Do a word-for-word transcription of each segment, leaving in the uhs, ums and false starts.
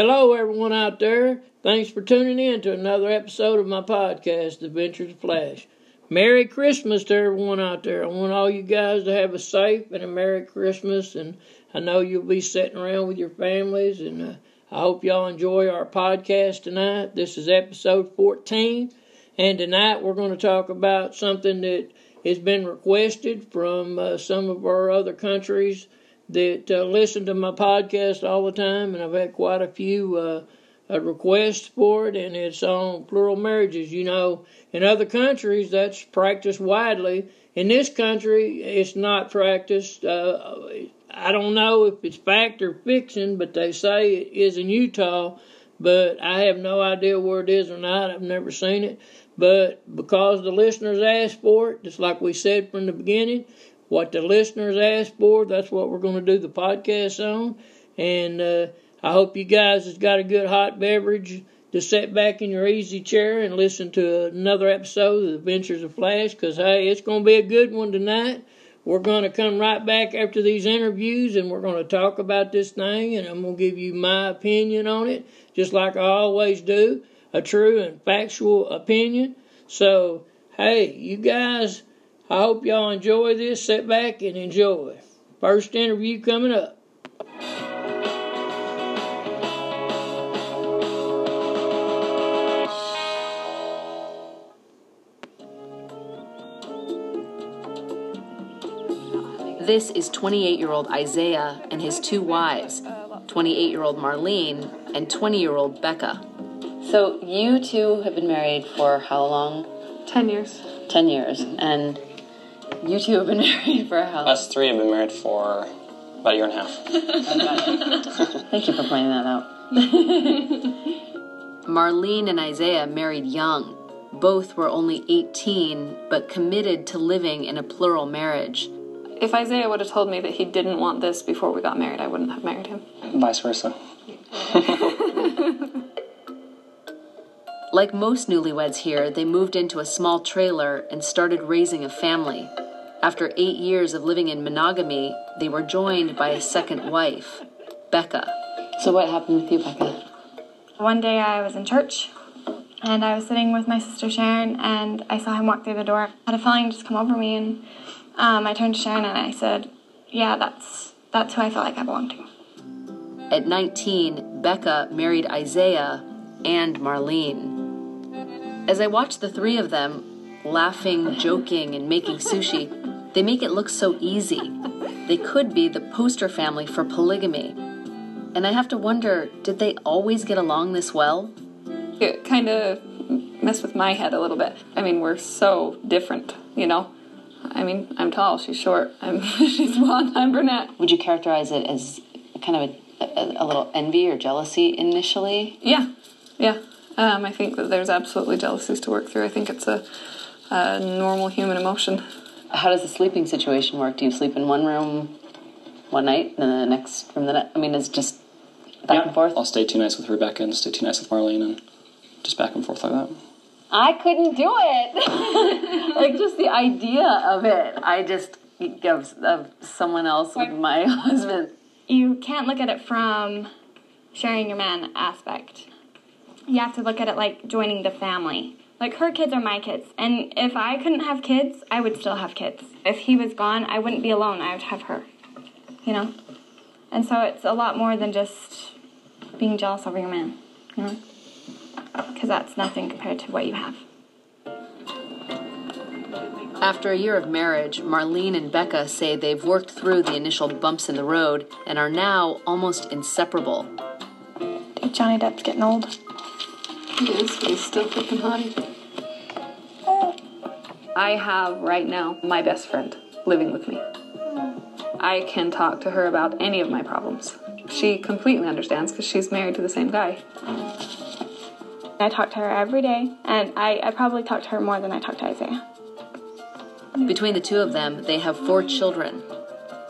Hello, everyone out there. Thanks for tuning in to another episode of my podcast, Adventures of Flash. Merry Christmas to everyone out there. I want all you guys to have a safe and a Merry Christmas, and I know you'll be sitting around with your families, and uh, I hope y'all enjoy our podcast tonight. This is episode fourteen, and tonight we're going to talk about something that has been requested from uh, some of our other countries that uh, listen to my podcast all the time, and I've had quite a few uh, uh, requests for it, and it's on plural marriages. You know, in other countries, that's practiced widely. In this country, it's not practiced. Uh, I don't know if it's fact or fiction, but they say it is in Utah, but I have no idea where it is or not. I've never seen it. But because the listeners asked for it, just like we said from the beginning, what the listeners asked for, that's what we're going to do the podcast on. And uh, I hope you guys has got a good hot beverage to sit back in your easy chair and listen to another episode of Adventures of Flash, because, hey, it's going to be a good one tonight. We're going to come right back after these interviews, and we're going to talk about this thing, and I'm going to give you my opinion on it, just like I always do, a true and factual opinion. So, hey, you guys, I hope y'all enjoy this. Sit back and enjoy. First interview coming up. This is twenty-eight-year-old Isaiah and his two wives, twenty-eight-year-old Marlene and twenty-year-old Becca. So you two have been married for how long? Ten years. Ten years. And you two have been married for how long? Us three have been married for about a year and a half. Thank you for pointing that out. Marlene and Isaiah married young. Both were only eighteen, but committed to living in a plural marriage. If Isaiah would have told me that he didn't want this before we got married, I wouldn't have married him. Vice versa. Like most newlyweds here, they moved into a small trailer and started raising a family. After eight years of living in monogamy, they were joined by a second wife, Becca. So what happened with you, Becca? One day I was in church, and I was sitting with my sister Sharon, and I saw him walk through the door. I had a feeling just come over me, and um, I turned to Sharon and I said, yeah, that's, that's who I feel like I belong to. At nineteen, Becca married Isaiah and Marlene. As I watch the three of them, laughing, joking, and making sushi, they make it look so easy. They could be the poster family for polygamy. And I have to wonder, did they always get along this well? It kind of messed with my head a little bit. I mean, we're so different, you know? I mean, I'm tall, she's short, I'm she's blonde, I'm brunette. Would you characterize it as kind of a, a, a little envy or jealousy initially? Yeah. Yeah, um, I think that there's absolutely jealousies to work through. I think it's a, a normal human emotion. How does the sleeping situation work? Do you sleep in one room one night and then the next from the next? I mean, it's just back yeah. and forth? I'll stay two nights with Rebecca and stay two nights with Marlene and just back and forth like that. I couldn't do it. Like, just the idea of it. I just, of, of someone else with my husband. You can't look at it from sharing your man aspect. You have to look at it like joining the family. Like, her kids are my kids. And if I couldn't have kids, I would still have kids. If he was gone, I wouldn't be alone. I would have her, you know? And so it's a lot more than just being jealous over your man, you know? Because that's nothing compared to what you have. After a year of marriage, Marlene and Becca say they've worked through the initial bumps in the road and are now almost inseparable. Johnny Depp's getting old. He is, but he's still freaking hot. I have right now my best friend living with me. I can talk to her about any of my problems. She completely understands because she's married to the same guy. I talk to her every day, and I, I probably talk to her more than I talk to Isaiah. Between the two of them, they have four children.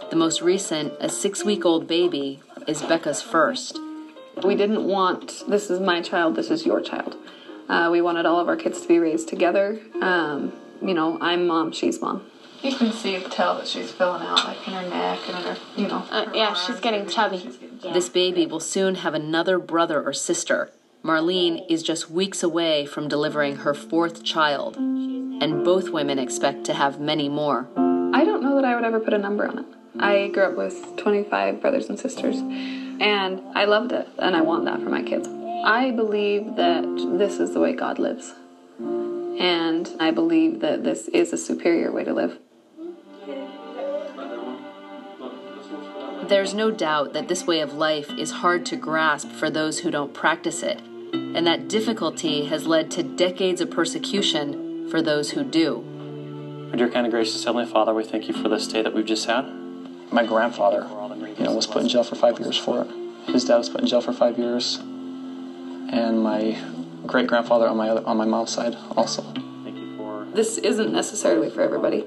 The most recent, a six-week-old baby, is Becca's first. We didn't want, this is my child, this is your child. Uh, we wanted all of our kids to be raised together. Um, you know, I'm mom, she's mom. You can see, tell that she's filling out, like in her neck and in her, you know. Uh, her yeah, she's getting chubby. She's getting, yeah. This baby will soon have another brother or sister. Marlene is just weeks away from delivering her fourth child, and both women expect to have many more. I don't know that I would ever put a number on it. I grew up with twenty-five brothers and sisters, and I loved it, and I want that for my kids. I believe that this is the way God lives, and I believe that this is a superior way to live. There's no doubt that this way of life is hard to grasp for those who don't practice it, and that difficulty has led to decades of persecution for those who do. Our dear kind and gracious Heavenly Father, we thank you for this day that we've just had. My grandfather, you know, was put in jail for five years for it. His dad was put in jail for five years, and my great-grandfather on my other, on my mom's side also. Thank you for... This isn't necessarily for everybody,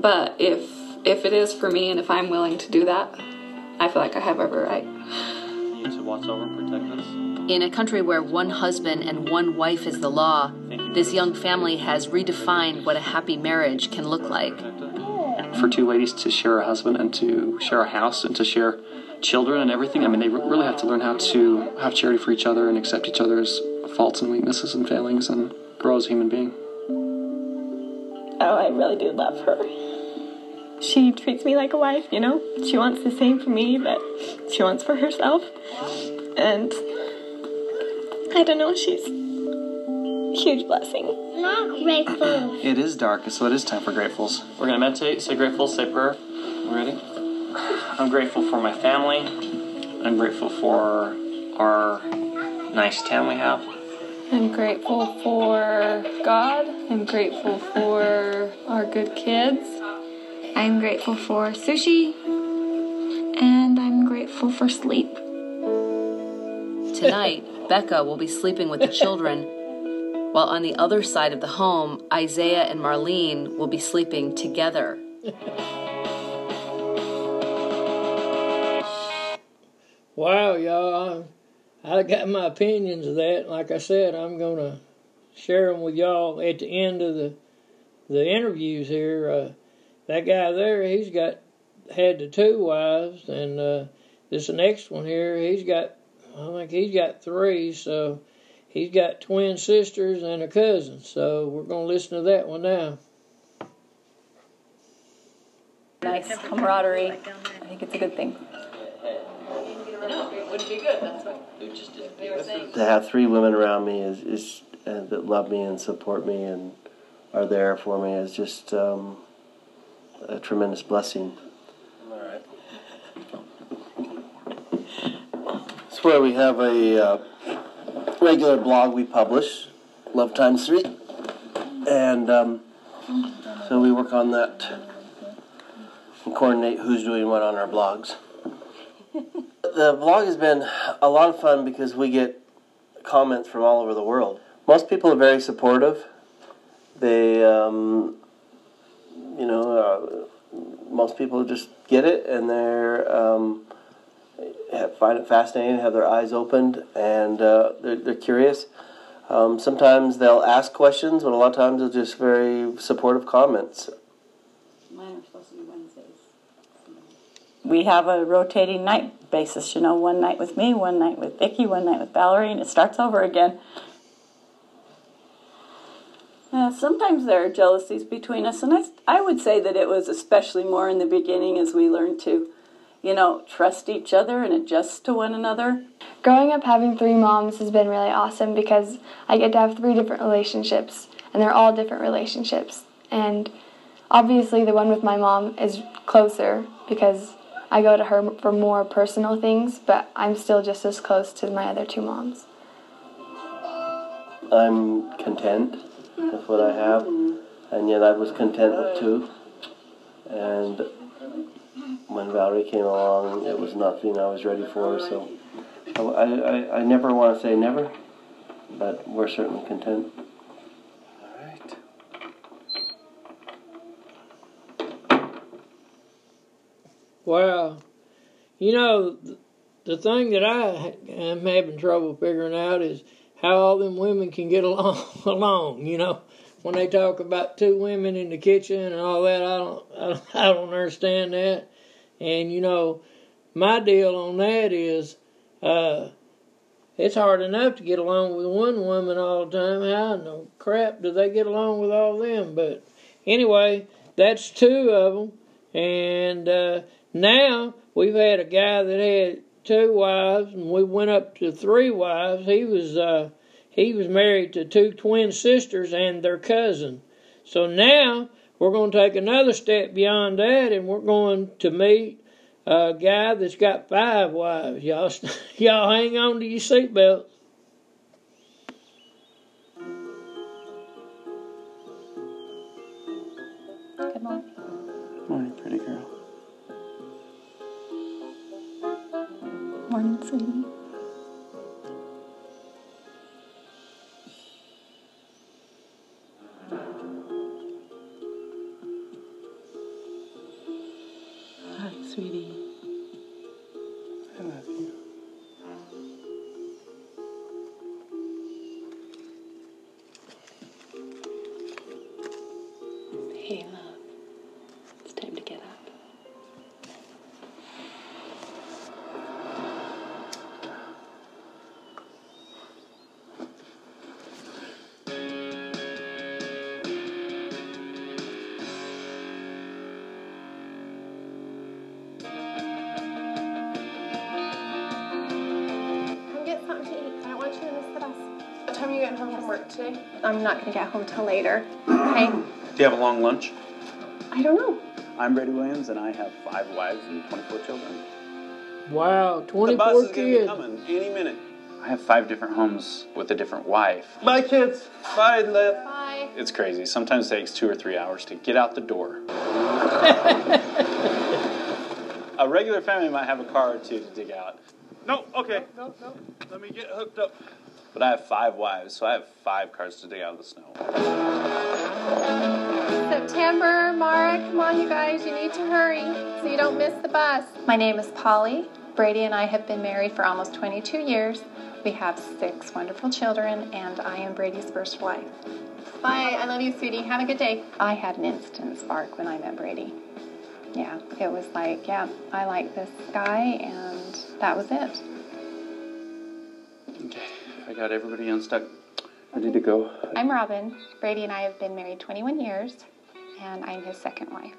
but if if it is for me and if I'm willing to do that, I feel like I have every right. In a country where one husband and one wife is the law, this young family has redefined what a happy marriage can look like. For two ladies to share a husband and to share a house and to share children and everything, I mean, they really have to learn how to have charity for each other and accept each other's faults and weaknesses and failings and grow as a human being. Oh, I really do love her. She treats me like a wife, you know? She wants the same for me that she wants for herself. And I don't know, she's a huge blessing. Not grateful. It is dark, so it is time for gratefuls. We're going to meditate, say grateful, say prayer. Ready? I'm grateful for my family. I'm grateful for our nice town we have. I'm grateful for God. I'm grateful for our good kids. I'm grateful for sushi, and I'm grateful for sleep. Tonight, Becca will be sleeping with the children, while on the other side of the home, Isaiah and Marlene will be sleeping together. Wow, y'all. I got my opinions of that. Like I said, I'm going to share them with y'all at the end of the, the interviews here. Uh, That guy there, he's got, had the two wives, and uh, this next one here, he's got, I think he's got three, so he's got twin sisters and a cousin, so we're going to listen to that one now. Nice camaraderie. I think it's a good thing. No, it would be good, that's what they were saying. To have three women around me is, is uh, that love me and support me and are there for me is just... Um, a tremendous blessing. All right. It's where we have a uh, regular blog we publish, Love Times Three, and um, so we work on that and coordinate who's doing what on our blogs. The blog has been a lot of fun because we get comments from all over the world. Most people are very supportive. They um, You know, uh, most people just get it and they're um, have, find it fascinating, have their eyes opened, and uh, they're, they're curious. Um, sometimes they'll ask questions, but a lot of times they're just very supportive comments. Mine are supposed to be Wednesdays. We have a rotating night basis, you know, one night with me, one night with Vicky, one night with Valerie, and it starts over again. Uh, sometimes there are jealousies between us, and I, I would say that it was especially more in the beginning as we learned to, you know, trust each other and adjust to one another. Growing up having three moms has been really awesome because I get to have three different relationships, and they're all different relationships. And obviously the one with my mom is closer because I go to her for more personal things, but I'm still just as close to my other two moms. I'm content with what I have, and yet I was content with two, and when Valerie came along, it was nothing I was ready for, so I, I, I never want to say never, but we're certainly content. All right. Well, you know, the thing that I am having trouble figuring out is how all them women can get along, along, you know. when they talk about two women in the kitchen and all that, I don't, I don't, I don't understand that. And, you know, my deal on that is, uh, it's hard enough to get along with one woman all the time. How in the crap do they get along with all them? But anyway, that's two of them. And uh, now we've had a guy that had two wives, and we went up to three wives. He was uh, he was married to two twin sisters and their cousin. So now we're going to take another step beyond that, and we're going to meet a guy that's got five wives. Y'all, y'all hang on to your seatbelts. Come on. Morning, pretty girl. Morning, sweetie. Hi, sweetie. I love you. Hey, love. It's time to get up. Today. I'm not going to get home till later, okay? Do you have a long lunch? I don't know. I'm Brady Williams, and I have five wives and twenty-four children. Wow, twenty-four kids. The bus is going to be coming any minute. I have five different homes with a different wife. Bye, kids. Bye, Liv. Bye. It's crazy. Sometimes it takes two or three hours to get out the door. A regular family might have a car or two to dig out. No, okay. No, no, no. Let me get hooked up. But I have five wives, so I have five cars to dig out of the snow. September, Mara, come on, you guys. You need to hurry so you don't miss the bus. My name is Polly. Brady and I have been married for almost twenty-two years. We have six wonderful children, and I am Brady's first wife. Bye. I love you, sweetie. Have a good day. I had an instant spark when I met Brady. Yeah, it was like, yeah, I like this guy, and that was it. Okay. I got everybody unstuck, ready to go. I'm Robin. Brady and I have been married twenty-one years, and I'm his second wife.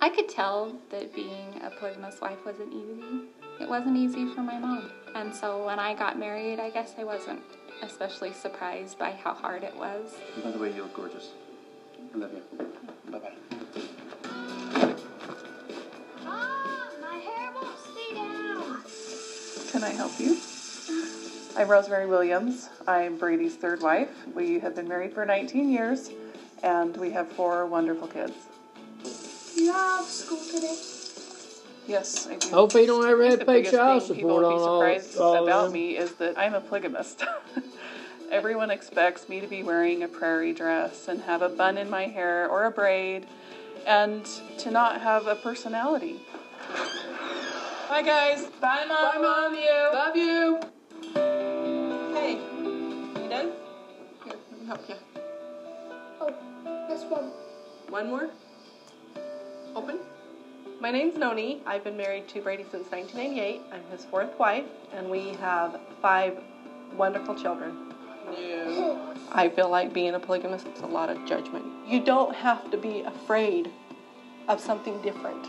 I could tell that being a polygamous wife wasn't easy. It wasn't easy for my mom. And so when I got married, I guess I wasn't especially surprised by how hard it was. By the way, you look gorgeous. I love you. Bye-bye. Mom, my hair won't stay down. Can I help you? I'm Rosemary Williams. I'm Brady's third wife. We have been married for nineteen years, and we have four wonderful kids. You have school today? Yes, I do. Hope he don't ever have to pay child support on all that. The biggest thing people will be surprised all, about all me is that I'm a polygamist. Everyone expects me to be wearing a prairie dress and have a bun in my hair or a braid and to not have a personality. Hi, guys. Bye, Mom. Bye, Mom. You. Love you. Hey, you done? Here, let me help you. Oh, there's one. One more? Open. My name's Noni. I've been married to Brady since nineteen eighty-eight. I'm his fourth wife, and we have five wonderful children. Yeah. I feel like being a polygamist is a lot of judgment. You don't have to be afraid of something different.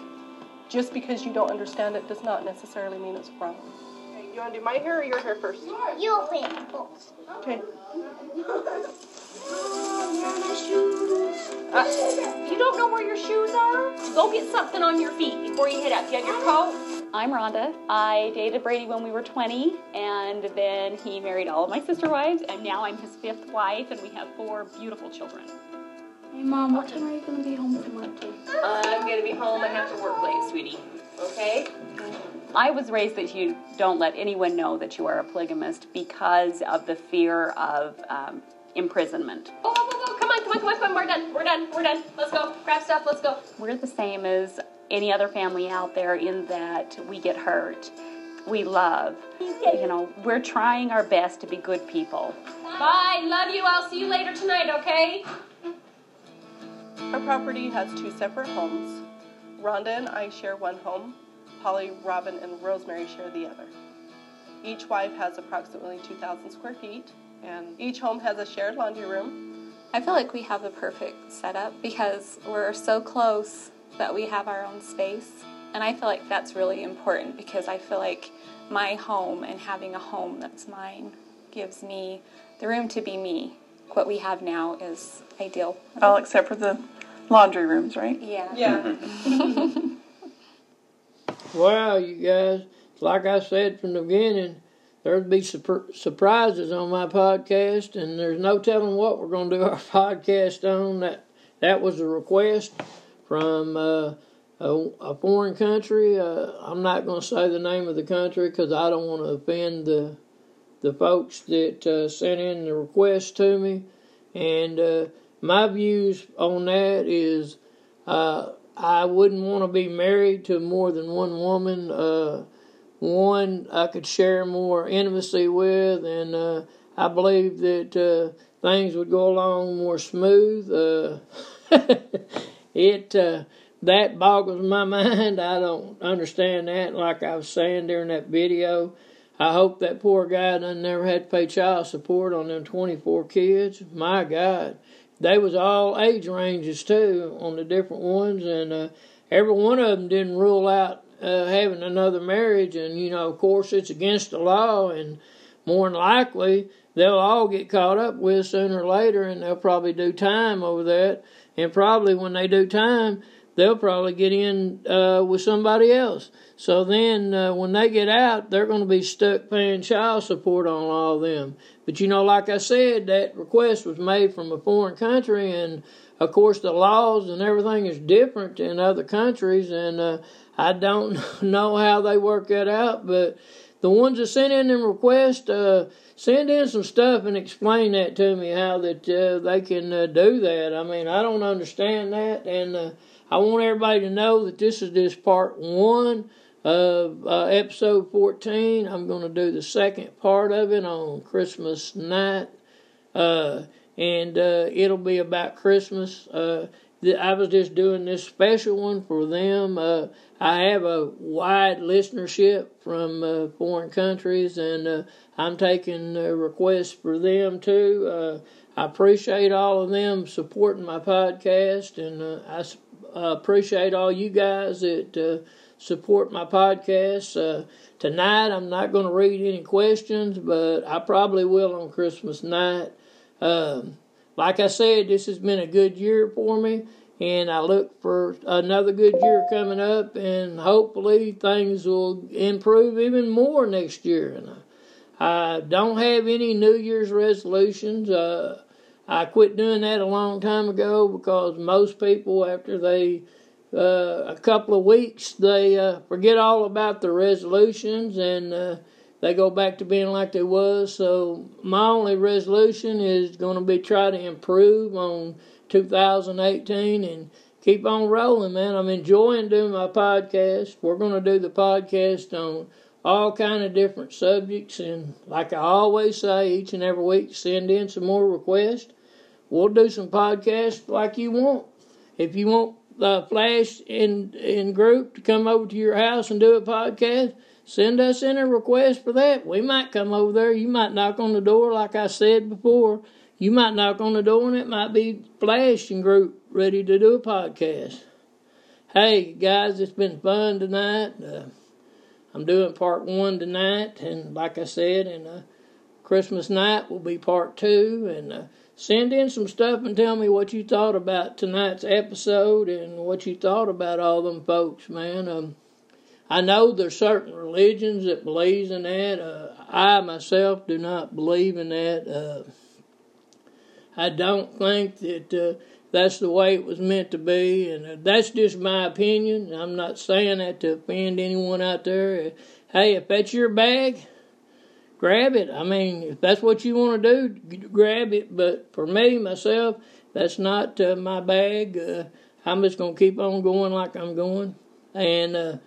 Just because you don't understand it does not necessarily mean it's wrong. You want to do my hair or your hair first? Your hair first. Okay. Uh, you don't know where your shoes are? Go get something on your feet before you head out. Do you have your coat? I'm Rhonda. I dated Brady when we were twenty, and then he married all of my sister wives, and now I'm his fifth wife, and we have four beautiful children. Hey, Mom, what time are you going to be home from work, please? I'm going to be home. I have to work late, sweetie. Okay? I was raised that you don't let anyone know that you are a polygamist because of the fear of um, imprisonment. Go, go, go, go. Come on, come on, come on, come on. We're done. We're done. We're done. Let's go. Grab stuff. Let's go. We're the same as any other family out there in that we get hurt. We love. You know, we're trying our best to be good people. Bye. Love you. I'll see you later tonight, okay? Our property has two separate homes. Rhonda and I share one home. Polly, Robin, and Rosemary share the other. Each wife has approximately two thousand square feet, and each home has a shared laundry room. I feel like we have the perfect setup because we're so close that we have our own space. And I feel like that's really important because I feel like my home and having a home that's mine gives me the room to be me. What we have now is ideal. All except for the laundry rooms, right? Yeah. Yeah. Well, you guys, like I said from the beginning, there'll be sur- surprises on my podcast, and there's no telling what we're going to do our podcast on. That that was a request from uh, a, a foreign country. Uh, I'm not going to say the name of the country because I don't want to offend the the folks that uh, sent in the request to me. And uh, my views on that is... Uh, I wouldn't want to be married to more than one woman. Uh, one I could share more intimacy with, and uh, I believe that uh, things would go along more smooth. Uh, it uh, that boggles my mind. I don't understand that. Like I was saying during that video, I hope that poor guy done never had to pay child support on them twenty-four kids. My God. They was all age ranges, too, on the different ones, and uh, every one of them didn't rule out uh, having another marriage, and, you know, of course, it's against the law, and more than likely, they'll all get caught up with sooner or later, and they'll probably do time over that, and probably when they do time, they'll probably get in uh, with somebody else. So then, uh, when they get out, they're going to be stuck paying child support on all of them. But, you know, like I said, that request was made from a foreign country, and, of course, the laws and everything is different in other countries, and uh, I don't know how they work that out. But the ones that sent in them requests, uh, send in some stuff and explain that to me, how that uh, they can uh, do that. I mean, I don't understand that, and... Uh, I want everybody to know that this is this part one of uh, episode fourteen. I'm going to do the second part of it on Christmas night, uh, and uh, it'll be about Christmas. Uh, th- I was just doing this special one for them. Uh, I have a wide listenership from uh, foreign countries, and uh, I'm taking uh, requests for them, too. Uh, I appreciate all of them supporting my podcast, and uh, I support I uh, appreciate all you guys that uh, support my podcast. Uh, tonight, I'm not going to read any questions, but I probably will on Christmas night. Um, like I said, this has been a good year for me, and I look for another good year coming up, and hopefully things will improve even more next year. And I, I don't have any New Year's resolutions. Uh, I quit doing that a long time ago because most people, after they uh, a couple of weeks, they uh, forget all about their resolutions and uh, they go back to being like they was. So my only resolution is going to be try to improve on two thousand eighteen and keep on rolling, man. I'm enjoying doing my podcast. We're going to do the podcast on all kind of different subjects, and like I always say, each and every week, send in some more requests. We'll do some podcasts like you want. If you want uh, Flash in, in group to come over to your house and do a podcast, send us in a request for that. We might come over there. You might knock on the door, like I said before. You might knock on the door, and it might be Flash in group ready to do a podcast. Hey, guys, it's been fun tonight. Uh, I'm doing part one tonight, and like I said, and uh, Christmas night will be part two, and uh, send in some stuff and tell me what you thought about tonight's episode and what you thought about all them folks, man. Um, I know there's certain religions that believes in that. Uh, I myself do not believe in that. Uh, I don't think that uh, that's the way it was meant to be, and that's just my opinion. I'm not saying that to offend anyone out there. Hey, if that's your bag, grab it. I mean, if that's what you want to do, grab it. But for me, myself, that's not uh, my bag. Uh, I'm just going to keep on going like I'm going. And uh,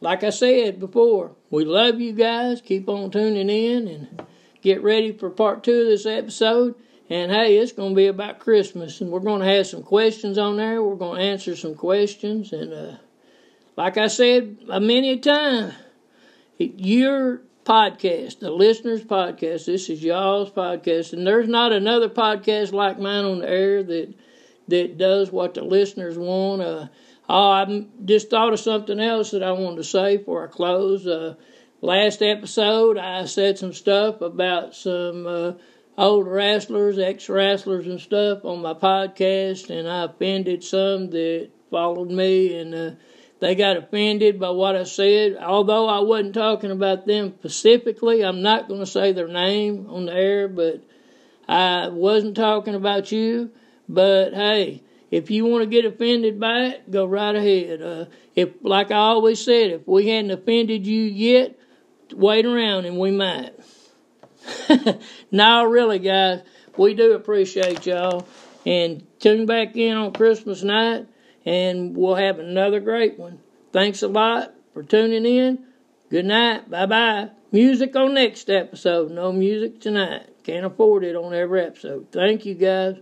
like I said before, we love you guys. Keep on tuning in and get ready for part two of this episode. And hey, it's going to be about Christmas, and we're going to have some questions on there. We're going to answer some questions, and uh, like I said many a time, your podcast, the listeners' podcast, this is y'all's podcast, and there's not another podcast like mine on the air that that does what the listeners want. Uh, oh, I just thought of something else that I wanted to say before I close. Uh, last episode, I said some stuff about some... Uh, old wrestlers, ex-wrestlers and stuff on my podcast, and I offended some that followed me, and uh, they got offended by what I said. Although I wasn't talking about them specifically, I'm not going to say their name on the air, but I wasn't talking about you. But hey, if you want to get offended by it, go right ahead. Uh, if, like I always said, if we hadn't offended you yet, wait around and we might. No, really, guys, we do appreciate y'all, and tune back in on Christmas night, and we'll have another great one. Thanks a lot for tuning in. Good night. Bye-bye. Music on next episode. No music tonight. Can't afford it on every episode. Thank you, guys.